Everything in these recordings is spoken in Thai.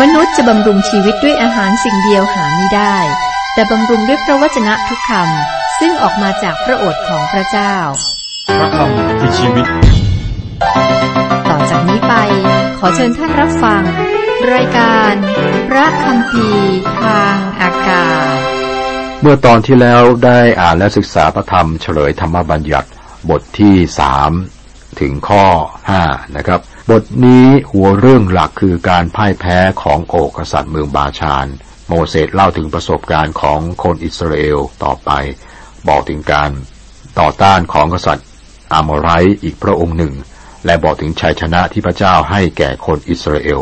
มนุษย์จะบำรุงชีวิตด้วยอาหารสิ่งเดียวหาไม่ได้แต่บำรุงด้วยพระวจนะทุกคำซึ่งออกมาจากพระโอษฐ์ของพระเจ้าพระคำคือชีวิตต่อจากนี้ไปขอเชิญท่านรับฟังรายการพระคัมภีร์ทางอากาศเมื่อตอนที่แล้วได้อ่านและศึกษาพระธรรมเฉลยธรรมบัญญัติบทที่3ถึงข้อ5นะครับบทนี้หัวเรื่องหลักคือการพ่ายแพ้ของโอกษัตริย์เมืองบาชานโมเสสเล่าถึงประสบการณ์ของคนอิสราเอลต่อไปบอกถึงการต่อต้านของกษัตริย์อาโมไรต์อีกพระองค์หนึ่งและบอกถึงชัยชนะที่พระเจ้าให้แก่คนอิสราเอล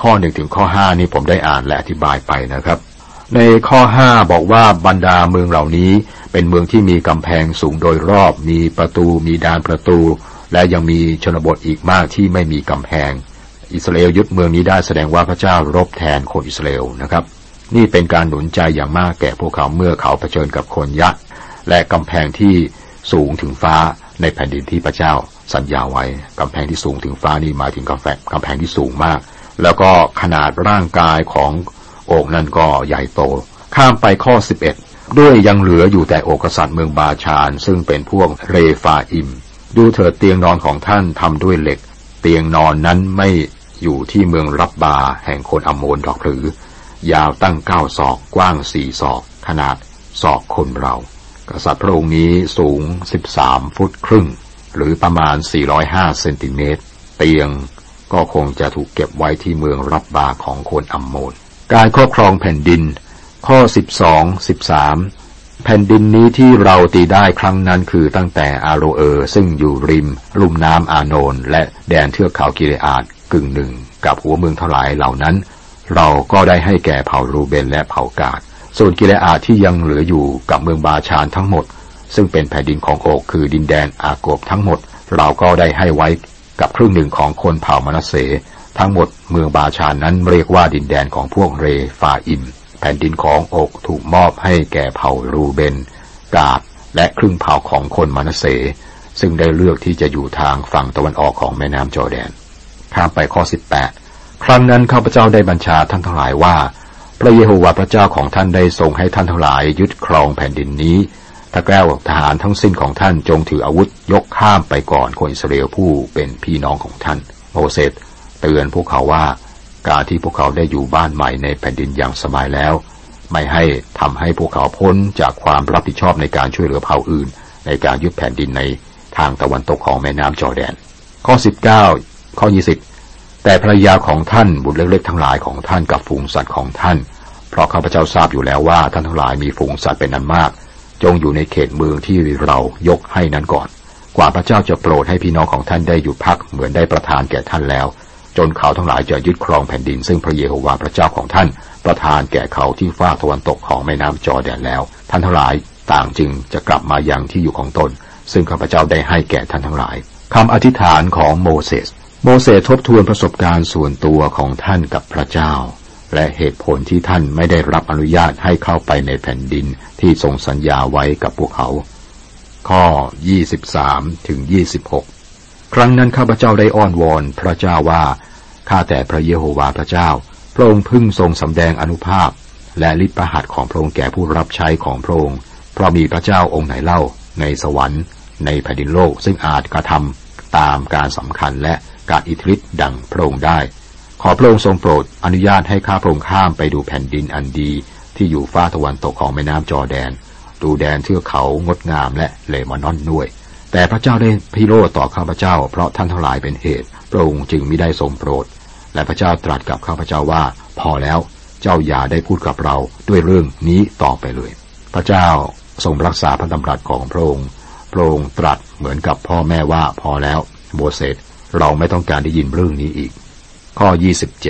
ข้อ1ถึงข้อ5นี้ผมได้อ่านและอธิบายไปนะครับในข้อ5บอกว่าบรรดาเมืองเหล่านี้เป็นเมืองที่มีกำแพงสูงโดยรอบมีประตูมีดานประตูและยังมีชนบทอีกมากที่ไม่มีกำแพงอิสราเอลยึดเมืองนี้ได้แสดงว่าพระเจ้ารบแทนคนอิสราเอลนะครับนี่เป็นการหนุนใจอย่างมากแก่พวกเขาเมื่อเขาเผชิญกับคนยักษ์และกำแพงที่สูงถึงฟ้าในแผ่นดินที่พระเจ้าสัญญาไว้กำแพงที่สูงถึงฟ้านี่หมายถึงกำแพงที่สูงมากแล้วก็ขนาดร่างกายของโอกนั่นก็ใหญ่โตข้ามไปข้อ11ด้วยยังเหลืออยู่แต่โอกษัตริย์เมืองบาชานซึ่งเป็นพวกเรฟาอิมดูเถิดเตียงนอนของท่านทำด้วยเหล็กเตียงนอนนั้นไม่อยู่ที่เมืองรับบาแห่งคนอัมโมนดอกหรือยาวตั้ง9ศอกกว้าง4ศอกขนาดศอกคนเรากษัตริย์พระองค์นี้สูง13ฟุตครึ่งหรือประมาณ405 เซนติเมตรเตียงก็คงจะถูกเก็บไว้ที่เมืองรับบาของคนอัมโมนการครอบครองแผ่นดินข้อ12-13แผ่นดินนี้ที่เราตีได้ครั้งนั้นคือตั้งแต่อาโรเออซึ่งอยู่ริมลุ่มน้ำอาโนนและแดนเทือกเขากิเลอาดกึ่งหนึ่งกับหัวเมืองทั้งหลายเหล่านั้นเราก็ได้ให้แก่เผ่ารูเบนและเผ่ากาดส่วนกิเลอาดที่ยังเหลืออยู่กับเมืองบาชานทั้งหมดซึ่งเป็นแผ่นดินของโอกคือดินแดนอาโกบทั้งหมดเราก็ได้ให้ไว้กับครึ่งหนึ่งของคนเผ่ามนัสเสทั้งหมดเมืองบาชานนั้นเรียกว่าดินแดนของพวกเรฟาอิมแผ่นดินของโอกถูกมอบให้แก่เผ่ารูเบนกาดและครึ่งเผ่าของคนมนัสเสซึ่งได้เลือกที่จะอยู่ทางฝั่งตะวันออกของแม่น้ำจอร์แดนข้ามไปข้อ18ครั้งนั้นข้าพเจ้าได้บัญชาท่านทั้งหลายว่าพระเยโฮวาห์พระเจ้าของท่านได้ทรงให้ท่านทั้งหลายยึดครองแผ่นดินนี้ถ้าแก้วทหารทั้งสิ้นของท่านจงถืออาวุธยกข้ามไปก่อนคนอิสราเอลผู้เป็นพี่น้องของท่านโมเสสเตือนพวกเขาว่าการที่พวกเขาได้อยู่บ้านใหม่ในแผ่นดินอย่างสบายแล้วไม่ให้ทำให้พวกเขาพ้นจากความรับผิดชอบในการช่วยเหลือเผ่าอื่นในการยึดแผ่นดินในทางตะวันตกของแม่น้ำจอร์แดนข้อ19ข้อ20แต่ภรรยาของท่านบุตรเล็กๆทั้งหลายของท่านกับฝูงสัตว์ของท่านเพราะข้าพเจ้าทราบอยู่แล้วว่าท่านทั้งหลายมีฝูงสัตว์เป็นอันมากจงอยู่ในเขตเมืองที่เรายกให้นั้นก่อนกว่าพระเจ้าจะโปรดให้พี่น้องของท่านได้อยู่พักเหมือนได้ประทานแก่ท่านแล้วจนเขาทั้งหลายจะยึดครองแผ่นดินซึ่งพระเยโฮวาห์พระเจ้าของท่านประทานแก่เขาที่ฝั่งตะวันตกของแม่น้ำจอร์แดนแล้วท่านทั้งหลายต่างจึงจะกลับมายังที่อยู่ของตนซึ่งข้าพเจ้าได้ให้แก่ท่านทั้งหลายคำอธิษฐานของโมเสสทบทวนประสบการณ์ส่วนตัวของท่านกับพระเจ้าและเหตุผลที่ท่านไม่ได้รับอนุญาตให้เข้าไปในแผ่นดินที่ทรงสัญญาไว้กับพวกเขาข้อ23-26ครั้งนั้นข้าพเจ้าได้อ้อนวอนพระเจ้าว่าข้าแต่พระเยโฮวาห์พระเจ้าพระองค์เพิ่งทรงสำแดงอานุภาพและฤทธิ์ประหัตถ์ของพระองค์แก่ผู้รับใช้ของพระองค์เพราะมีพระเจ้าองค์ไหนเล่าในสวรรค์ในแผ่นดินโลกซึ่งอาจกระทำตามการสำคัญและการอิทธิฤทธิ์ดังพระองค์ได้ขอพระองค์ทรงโปรดอนุญาตให้ข้าพระองค์ข้ามไปดูแผ่นดินอันดีที่อยู่ฝั่งตะวันตกของแม่น้ำจอร์แดนดูแดนเทือกเขางดงามและเลบานอนด้วยแต่พระเจ้าได้พิโรธต่อข้าพเจ้าเพราะท่านทั้งหลายเป็นเหตุพระองค์จึงมิได้ทรงโปรดและพระเจ้าตรัสกับข้าพเจ้าว่าพอแล้วเจ้าอย่าได้พูดกับเราด้วยเรื่องนี้ต่อไปเลยพระเจ้าทรงรักษาพระดำรัสของพระองค์พระองค์ตรัสเหมือนกับพ่อแม่ว่าพอแล้วโมเสสเราไม่ต้องการได้ยินเรื่องนี้อีกข้อ27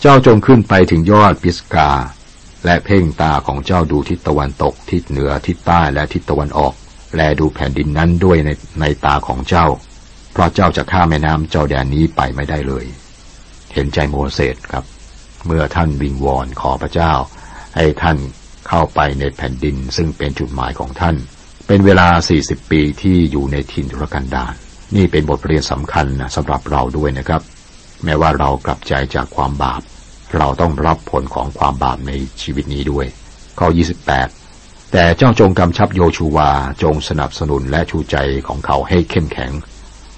เจ้าจงขึ้นไปถึงยอดปิสกาและเพ่งตาของเจ้าดูทิศตะวันตกทิศเหนือทิศใต้และทิศตะวันออกแลดูแผ่นดินนั้นด้วยในตาของเจ้าเพราะเจ้าจะข้ามแม่น้ำจอร์แดนนี้ไปไม่ได้เลยเห็นใจโมเสสครับเมื่อท่านวิงวอนขอพระเจ้าให้ท่านเข้าไปในแผ่นดินซึ่งเป็นจุดหมายของท่านเป็นเวลา40ปีที่อยู่ในถิ่นทุรกันดารนี่เป็นบทเรียนสำคัญสำหรับเราด้วยนะครับแม้ว่าเรากลับใจจากความบาป เราต้องรับผลของความบาปในชีวิตนี้ด้วยข้อ 28แต่เจ้าจงกำชับโยชูวาจงสนับสนุนและชูใจของเขาให้เข้มแข็ง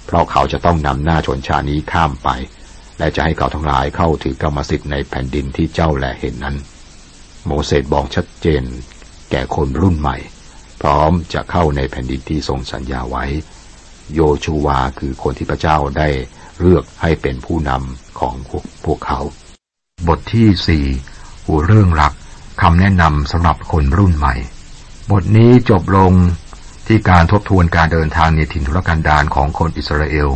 เพราะเขาจะต้องนำหน้าชนชาตินี้ข้ามไปและจะให้เขาทั้งหลายเข้าถือกรรมสิทธิ์ในแผ่นดินที่เจ้าแลเห็นนั้นโมเสสบอกชัดเจนแก่คนรุ่นใหม่พร้อมจะเข้าในแผ่นดินที่ทรงสัญญาไว้โยชูวาคือคนที่พระเจ้าได้เลือกให้เป็นผู้นำของพวกเขาบทที่4หัวเรื่องหลักคำแนะนำสำหรับคนรุ่นใหม่บทนี้จบลงที่การทบทวนการเดินทางในถิ่นทุรกันดารของคนอิสราเอล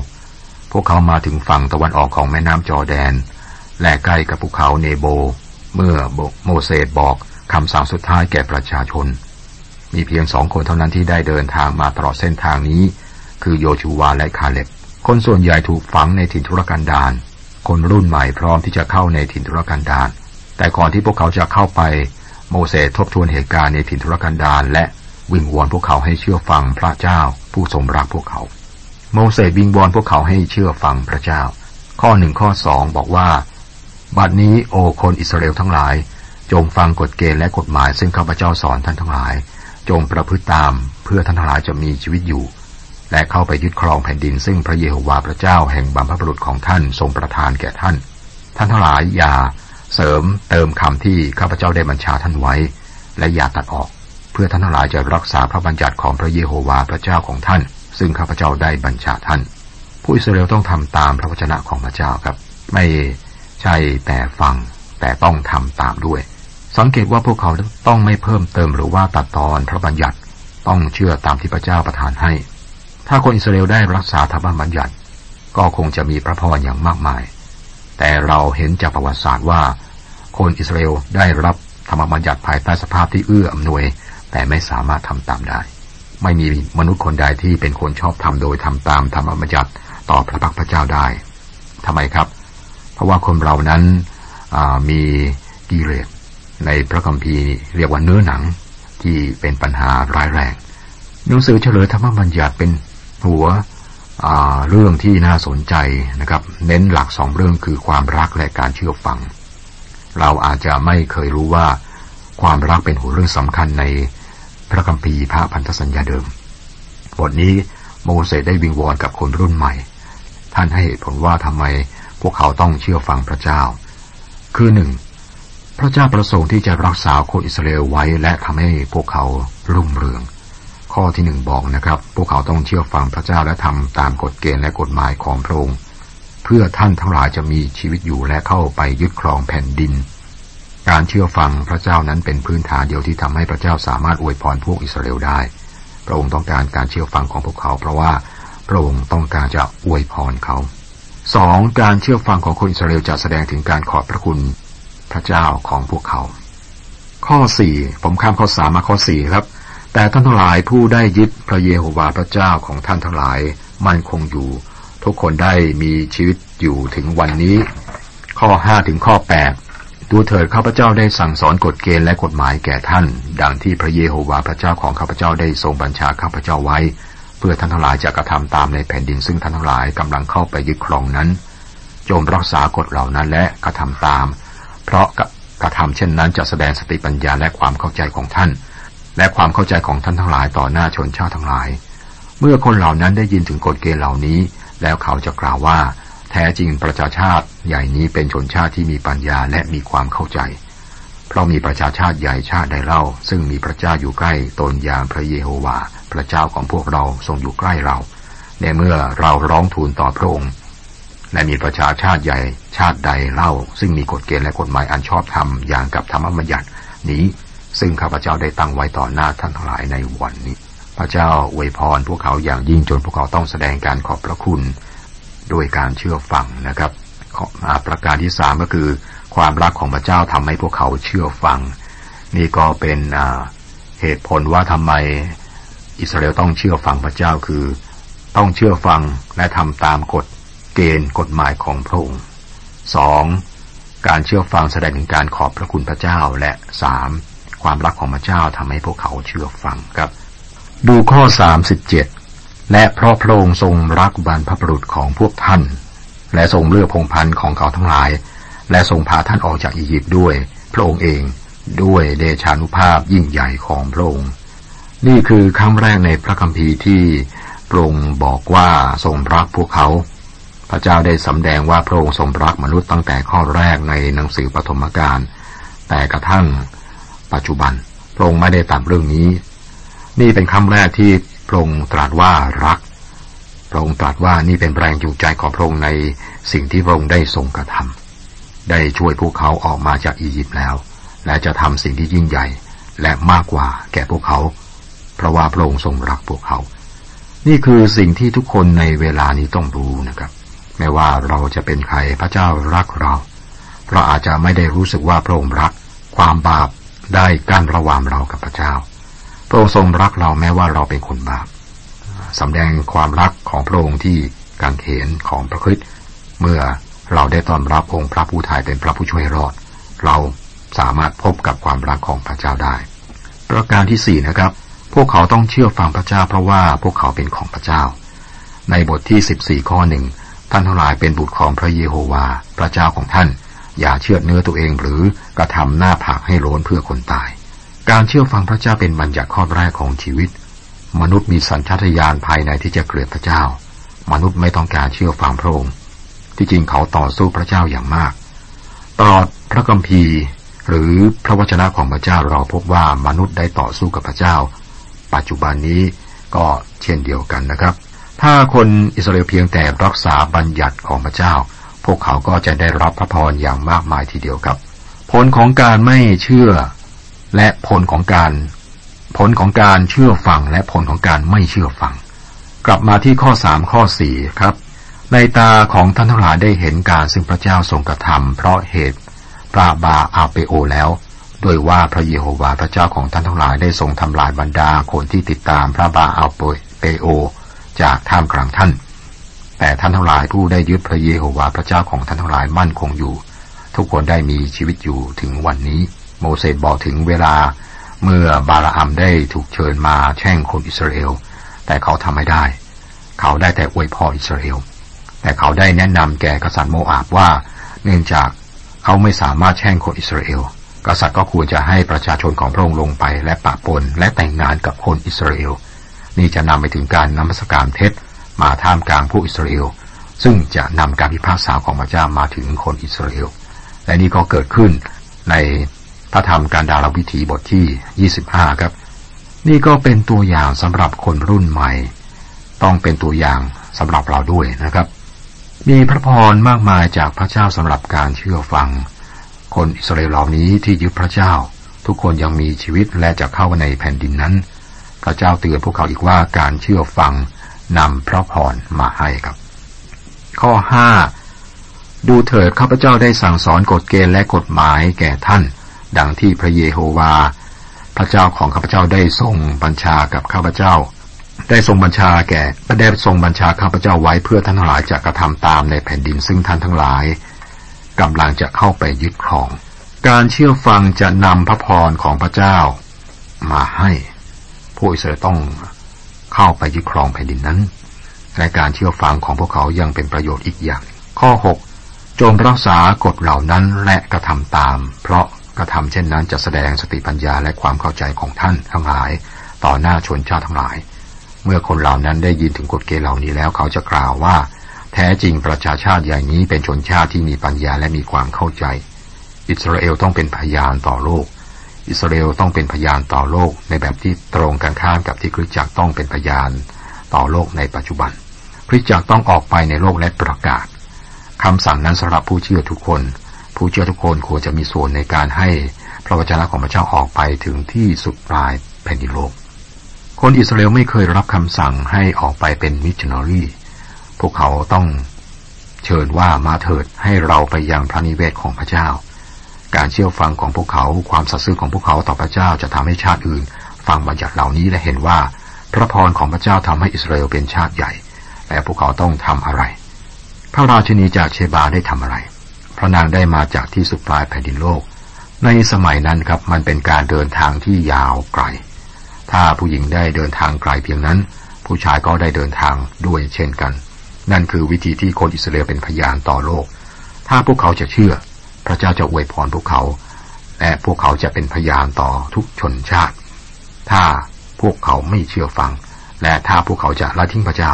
พวกเขามาถึงฝั่งตะวันออกของแม่น้ำจอร์แดนและใกล้กับภูเขาเนโบเมื่อโมเสสบอกคำสั่งสุดท้ายแก่ประชาชนมีเพียง2คนเท่านั้นที่ได้เดินทางมาตลอดเส้นทางนี้คือโยชูวาและคาเลบคนส่วนใหญ่ถูกฝังในถิ่นทุรกันดารคนรุ่นใหม่พร้อมที่จะเข้าในถิ่นทุรกันดารแต่ก่อนที่พวกเขาจะเข้าไปโมเสสทบทวนเหตุการณ์ในถิ่นทุรกันดารและวิงวอนพวกเขาให้เชื่อฟังพระเจ้าผู้ทรงรักพวกเขาโมเสสวิงวอนพวกเขาให้เชื่อฟังพระเจ้าข้อ1ข้อ2บอกว่าบัดนี้โอคนอิสราเอลทั้งหลายจงฟังกฎเกณฑ์และกฎหมายซึ่งข้าพเจ้าสอนท่านทั้งหลายจงประพฤติตามเพื่อท่านทั้งหลายจะมีชีวิตอยู่และเข้าไปยึดครองแผ่นดินซึ่งพระเยโฮวาห์พระเจ้าแห่งบรรพบุรุษของท่านทรงประทานแก่ท่านท่านทั้งหลายอย่าเสริมเติมคำที่ข้าพเจ้าได้บัญชาท่านไว้และอย่าตัดออกเพื่อท่านทั้งหลายจะรักษาพระบัญญัติของพระเยโฮวาห์พระเจ้าของท่านซึ่งข้าพเจ้าได้บัญชาท่านผู้อิสราเอลต้องทำตามพระวจนะของพระเจ้าครับไม่ใช่แต่ฟังแต่ต้องทำตามด้วยสังเกตว่าพวกเขาต้องไม่เพิ่มเติมหรือว่าตัดตอนพระบัญญัติต้องเชื่อตามที่พระเจ้าประทานให้ถ้าคนอิสราเอลได้รักษาธรรมบัญญัติก็คงจะมีพระพรอย่างมากมายแต่เราเห็นจากประวัติศาสตร์ว่าคนอิสราเอลได้รับธรรมบัญญัติภายใต้สภาพที่เอื้ออำนวยแต่ไม่สามารถทำตามได้ไม่มีมนุษย์คนใดที่เป็นคนชอบธรรมโดยทำตามธรรมบัญญัติต่อพระพักตร์พระเจ้าได้ทำไมครับเพราะว่าคนเรานั้นมีกิเลสในพระคัมภีร์เรียกว่าเนื้อหนังที่เป็นปัญหาร้ายแรงหนังสือเฉลยธรรมบัญญัติเป็นหัวเรื่องที่น่าสนใจนะครับเน้นหลัก2เรื่องคือความรักและการเชื่อฟังเราอาจจะไม่เคยรู้ว่าความรักเป็นหัวเรื่องสำคัญในพระคัมภีร์พระพันธสัญญาเดิมบทนี้โมเสสได้วิงวอนกับคนรุ่นใหม่ท่านให้เหตุผลว่าทำไมพวกเขาต้องเชื่อฟังพระเจ้าคือ1พระเจ้าประสงค์ที่จะรักษาคนอิสราเอลไว้และทำให้พวกเขารุ่งเรืองข้อที่1บอกนะครับพวกเขาต้องเชื่อฟังพระเจ้าและทำตามกฎเกณฑ์และกฎหมายของพระองค์เพื่อท่านทั้งหลายจะมีชีวิตอยู่และเข้าไปยึดครองแผ่นดินการเชื่อฟังพระเจ้านั้นเป็นพื้นฐานเดียวที่ทำให้พระเจ้าสามารถอวยพรพวกอิสราเอลได้พระองค์ต้องการการเชื่อฟังของพวกเขาเพราะว่าพระองค์ต้องการจะอวยพรเขา2การเชื่อฟังของคนอิสราเอลจะแสดงถึงการขอบพระคุณพระเจ้าของพวกเขาข้อ4ผมข้ามข้อ3มาข้อ4ครับแต่ท่านทั้งหลายผู้ได้ยึดพระเยโฮวาห์พระเจ้าของท่านทั้งหลายมั่นคงอยู่ทุกคนได้มีชีวิตอยู่ถึงวันนี้ข้อ5ถึงข้อ8ดูเถิดข้าพเจ้าได้สั่งสอนกฎเกณฑ์และกฎหมายแก่ท่านดังที่พระเยโฮวาห์พระเจ้าของข้าพเจ้าได้ทรงบัญชาข้าพเจ้าไว้เพื่อท่านทั้งหลายจะกระทำตามในแผ่นดินซึ่งท่านทั้งหลายกำลังเข้าไปยึดครองนั้นจงรักษากฎเหล่านั้นและกระทำตามเพราะกระทำเช่นนั้นจะแสดงสติปัญญาและความเข้าใจของท่านและความเข้าใจของท่านทั้งหลายต่อหน้าชนชาติทั้งหลายเมื่อคนเหล่านั้นได้ยินถึงกฎเกณฑ์เหล่านี้แล้วเขาจะกล่าวว่าแท้จริงประชาชาติใหญ่นี้เป็นชนชาติที่มีปัญญาและมีความเข้าใจเพราะมีประชาชาติใหญ่ชาติใดเล่าซึ่งมีพระเจ้าอยู่ใกล้ตนยามพระเยโฮวาห์พระเจ้าของพวกเราทรงอยู่ใกล้เราในเมื่อเราร้องทูลต่อพระองค์และมีประชาชาติใหญ่ชาติใดเล่าซึ่งมีกฎเกณฑ์และกฎหมายอันชอบธรรมอย่างกับธรรมบัญญัตินี้ซึ่งข้าพเจ้าได้ตั้งไว้ต่อหน้าท่านทั้งหลายในวันนี้พระเจ้าอวยพรพวกเขาอย่างยิ่งจนพวกเขาต้องแสดงการขอบพระคุณโดยการเชื่อฟังนะครับประการที่3ก็คือความรักของพระเจ้าทำให้พวกเขาเชื่อฟังนี่ก็เป็นเหตุผลว่าทำไมอิสราเอลต้องเชื่อฟังพระเจ้าคือต้องเชื่อฟังและทำตามกฎเกณฑ์กฎหมายของพระองค์2การเชื่อฟังแสดงถึงการขอบพระคุณพระเจ้าและ3ความรักของพระเจ้าทำให้พวกเขาเชื่อฟังครับดูข้อ37และเพราะพระองค์ทรงรักบรรพบุรุษของพวกท่านและทรงเลือกพงศ์พันธุ์ของเขาทั้งหลาย และทรงพาท่านออกจากอียิปต์ด้วยพระองค์เองด้วยเดชานุภาพยิ่งใหญ่ของพระองค์นี่คือครั้งแรกในพระคัมภีร์ที่พระองค์บอกว่าทรงรักพวกเขาพระเจ้าได้สำแดงว่าพระองค์ทรงรักมนุษย์ตั้งแต่ข้อแรกในหนังสือปฐมกาลแต่กระทั่งปัจจุบันพระองค์ไม่ได้ตัดเรื่องนี้นี่เป็นคำแรกที่พระองค์ตรัสว่ารักพระองค์ตรัสว่านี่เป็นแรงจูงใจของพระองค์ในสิ่งที่พระองค์ได้ทรงกระทำได้ช่วยพวกเขาออกมาจากอียิปต์แล้วและจะทำสิ่งที่ยิ่งใหญ่และมากกว่าแก่พวกเขาเพราะว่าพระองค์ทรงรักพวกเขานี่คือสิ่งที่ทุกคนในเวลานี้ต้องรู้นะครับไม่ว่าเราจะเป็นใครพระเจ้ารักเราเราอาจจะไม่ได้รู้สึกว่าพระองค์รักความบาปได้กั้นระหว่างเรากับพระเจ้าพระองค์ทรงรักเราแม้ว่าเราเป็นคนบาปสำแดงความรักของพระองค์ที่กางเขนของพระคริสต์เมื่อเราได้ต้อนรับองค์พระผู้ไถ่เป็นพระผู้ช่วยรอดเราสามารถพบกับความรักของพระเจ้าได้ประการที่ 4นะครับพวกเขาต้องเชื่อฟังพระเจ้าเพราะว่าพวกเขาเป็นของพระเจ้าในบทที่14ข้อ1ท่านทั้งหลายเป็นบุตรของพระเยโฮวาพระเจ้าของท่านอย่าเชือดเนื้อตัวเองหรือกระทำหน้าผากให้โลนเพื่อคนตายการเชื่อฟังพระเจ้าเป็นบัญญัติข้อแรกของชีวิตมนุษย์มีสัญชาตญาณภายในที่จะเกลียดพระเจ้ามนุษย์ไม่ต้องการเชื่อฟังพระองค์ที่จริงเขาต่อสู้พระเจ้าอย่างมากตลอดพระคัมภีร์หรือพระวจนะของพระเจ้าเราพบว่ามนุษย์ได้ต่อสู้กับพระเจ้าปัจจุบันนี้ก็เช่นเดียวกันนะครับถ้าคนอิสราเอลเพียงแต่รักษาบัญญัติของพระเจ้าพวกเขาก็จะได้รับพระพรอย่างมากมายทีเดียวครับผลของการไม่เชื่อและผลของการเชื่อฟังและผลของการไม่เชื่อฟังกลับมาที่ข้อ3ข้อ4ครับในตาของท่านทั้งหลายได้เห็นการซึ่งพระเจ้าทรงกระทำเพราะเหตุปราบาอาเปโอแล้วโดยว่าพระเยโฮวาห์พระเจ้าของท่านทั้งหลายได้ทรงทำลายบรรดาคนที่ติดตามพระบาอาเปโอจากท่ามกลางท่านแต่ท่านทั้งหลายผู้ได้ยึดพระเยโฮวาห์พระเจ้าของท่านทั้งหลายมั่นคงอยู่ทุกคนได้มีชีวิตอยู่ถึงวันนี้โมเสสบอกถึงเวลาเมื่อบาลอัมได้ถูกเชิญมาแช่งคนอิสราเอลแต่เขาทำไม่ได้เขาได้แต่อวยพรอิสราเอลแต่เขาได้แนะนำแก่กษัตริย์โมอาบว่าเนื่องจากเขาไม่สามารถแช่งคนอิสราเอลกษัตริย์ก็ควรจะให้ประชาชนของพระองค์ลงไปและปะปนและแต่งงานกับคนอิสราเอลนี่จะนำไปถึงการนมัสการเท็จมาท่ามกลางผู้อิสราเอลซึ่งจะนำการพิพากษาของพระเจ้ามาถึงคนอิสราเอลและนี่ก็เกิดขึ้นในพระธรรมการดาลวิถีบทที่25ครับนี่ก็เป็นตัวอย่างสำหรับคนรุ่นใหม่ต้องเป็นตัวอย่างสำหรับเราด้วยนะครับมีพระพรมากมายจากพระเจ้าสำหรับการเชื่อฟังคนอิสราเอลเหล่านี้ที่ยึดพระเจ้าทุกคนยังมีชีวิตและจะเข้าในแผ่นดินนั้นพระเจ้าเตือนพวกเขาอีกว่าการเชื่อฟังนำพระพรมาให้ครับข้อ5ดูเถิดข้าพเจ้าได้สั่งสอนกฎเกณฑ์และกฎหมายแก่ท่านดังที่พระเยโฮวาพระเจ้าของข้าพเจ้าได้ทรงบัญชากับข้าพเจ้าได้ทรงบัญชาข้าพเจ้าไว้เพื่อท่านทั้งหลายจะกระทำตามในแผ่นดินซึ่งท่านทั้งหลายกำลังจะเข้าไปยึดครองการเชื่อฟังจะนำพระพรของพระเจ้ามาให้ผู้อิสราเอลต้องเข้าไปยึดครองแผ่นดินนั้นและการเชื่อฟังของพวกเขายังเป็นประโยชน์อีกอย่างข้อ6จงรักษากฎเหล่านั้นและกระทำตามเพราะกระทำเช่นนั้นจะแสดงสติปัญญาและความเข้าใจของท่านทั้งหลายต่อหน้าชนชาติทั้งหลายเมื่อคนเหล่านั้นได้ยินถึงกฎเกณฑ์เหล่านี้แล้วเขาจะกล่าวว่าแท้จริงประชาชาติใหญ่นี้เป็นชนชาติที่มีปัญญาและมีความเข้าใจอิสราเอลต้องเป็นพยานต่อโลกอิสราเอลต้องเป็นพยานต่อโลกในแบบที่ตรงกันข้ามกับที่คริสตจักรต้องเป็นพยานต่อโลกในปัจจุบันคริสตจักรต้องออกไปในโลกและประกาศคำสั่งนั้นสำหรับผู้เชื่อทุกคนผู้เชื่อทุกคนควรจะมีส่วนในการให้พระวจนะของพระเจ้าออกไปถึงที่สุดปลายแผ่นดินโลกคนอิสราเอลไม่เคยรับคำสั่งให้ออกไปเป็นมิชชันนารีพวกเขาต้องเชิญว่ามาเถิดให้เราไปยังพระนิเวศของพระเจ้าการเชื่อฟังของพวกเขาความสัตย์ซื่อของพวกเขาต่อพระเจ้าจะทำให้ชาติอื่นฟังบัญญัติเหล่านี้และเห็นว่าพระพรของพระเจ้าทำให้อิสราเอลเป็นชาติใหญ่และพวกเขาต้องทำอะไรพระราชินีจากเชบาได้ทำอะไรพระนางได้มาจากที่สุดปลายแผ่นดินโลกในสมัยนั้นครับมันเป็นการเดินทางที่ยาวไกลถ้าผู้หญิงได้เดินทางไกลเพียงนั้นผู้ชายก็ได้เดินทางด้วยเช่นกันนั่นคือวิธีที่คนอิสราเอลเป็นพยานต่อโลกถ้าพวกเขาจะเชื่อ พระเจ้าจะอวยพรพวกเขาและพวกเขาจะเป็นพยานต่อทุกชนชาติถ้าพวกเขาไม่เชื่อฟังและถ้าพวกเขาจะละทิ้งพระเจ้า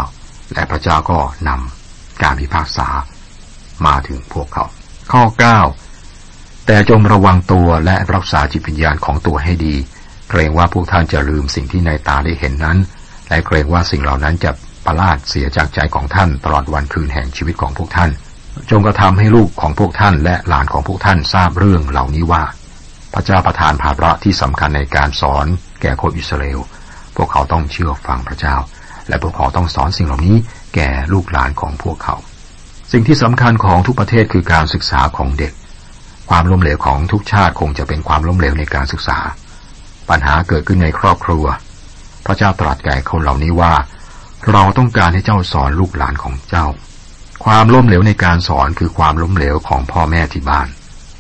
และพระเจ้าก็นำการพิพากษามาถึงพวกเขาข้อ9แต่จงระวังตัวและรักษาจิตวิญญาณของตัวให้ดีเกรงว่าพวกท่านจะลืมสิ่งที่ในตาได้เห็นนั้นและเกรงว่าสิ่งเหล่านั้นจะปราศเสียจากใจของท่านตลอดวันคืนแห่งชีวิตของพวกท่านจงกระทำให้ลูกของพวกท่านและหลานของพวกท่านทราบเรื่องเหล่านี้ว่าพระเจ้าประทานภาระที่สำคัญในการสอนแก่คนอิสราเอลพวกเขาต้องเชื่อฟังพระเจ้าและพวกเขาต้องสอนสิ่งเหล่านี้แก่ลูกหลานของพวกเขาสิ่งที่สำคัญของทุกประเทศคือการศึกษาของเด็กความล้มเหลวของทุกชาติคงจะเป็นความล้มเหลวในการศึกษาปัญหาเกิดขึ้นในครอบครัวพระเจ้าตรัสแก่คนเหล่านี้ว่าเราต้องการให้เจ้าสอนลูกหลานของเจ้าความล้มเหลวในการสอนคือความล้มเหลวของพ่อแม่ที่บ้าน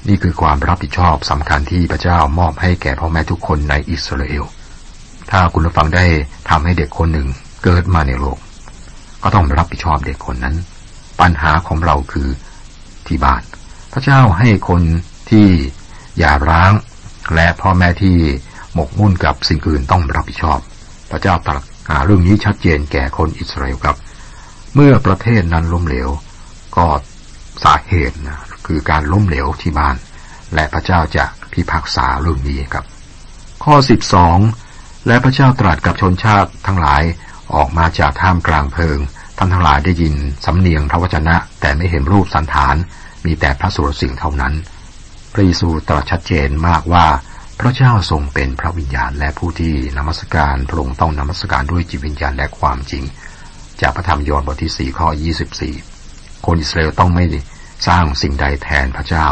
นี่คือความรับผิดชอบสำคัญที่พระเจ้ามอบให้แก่พ่อแม่ทุกคนในอิสราเอลถ้าคุณผู้ฟังได้ทำให้เด็กคนหนึ่งเกิดมาในโลกก็ต้องรับผิดชอบเด็กคนนั้นปัญหาของเราคือที่บ้านพระเจ้าให้คนที่หย่าร้างและพ่อแม่ที่หมกมุ่นกับสิ่งอื่นต้องรับผิดชอบพระเจ้าตรัสเรื่องนี้ชัดเจนแก่คนอิสราเอลครับเมื่อประเทศนั้นล้มเหลวก็สาเหตุนะคือการล้มเหลวที่บ้านและพระเจ้าจะพิพากษาเรื่องนี้ครับข้อ12และพระเจ้าตรัสกับชนชาติทั้งหลายออกมาจากท่ามกลางเพลิงท่านทั้งหลายได้ยินสำเนียงพระวจนะแต่ไม่เห็นรูปสันฐานมีแต่พระสุรเสียงเท่านั้นพระเยซูตรัสชัดเจนมากว่าพระเจ้าทรงเป็นพระวิญญาณและผู้ที่นมัสการพระองค์ต้องนมัสการด้วยจิตวิญญาณและความจริงจากพระธรรมยอห์นบทที่4ข้อ24คนอิสราเอลต้องไม่สร้างสิ่งใดแทนพระเจ้า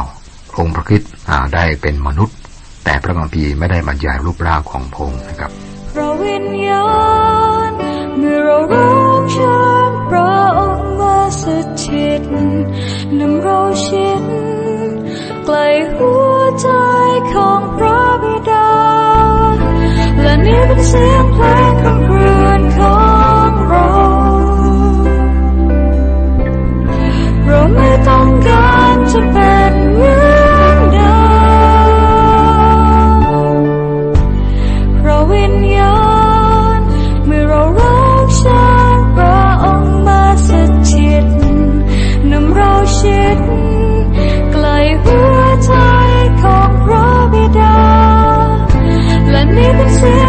องค์พระคริสต์ได้เป็นมนุษย์แต่พระคัมภีร์ไม่ได้บรรยายรูปร่างของพระองค์นะครับพระวิญญาณเมื่อเรารับใช้พระองค์มาสถิตนำเราชิดใกล้หัวใจของพระบิดาและนี่เป็นเสียงเพลงคำเรือนของเราเราไม่ต้องการจะเป็นเหมือนเดิมพระวิญญาณเมื่อเรารักษาพระองค์มาสถิตนำเราชิดใกล้หัวใจของพระบิดาและนี่เป็นเสียง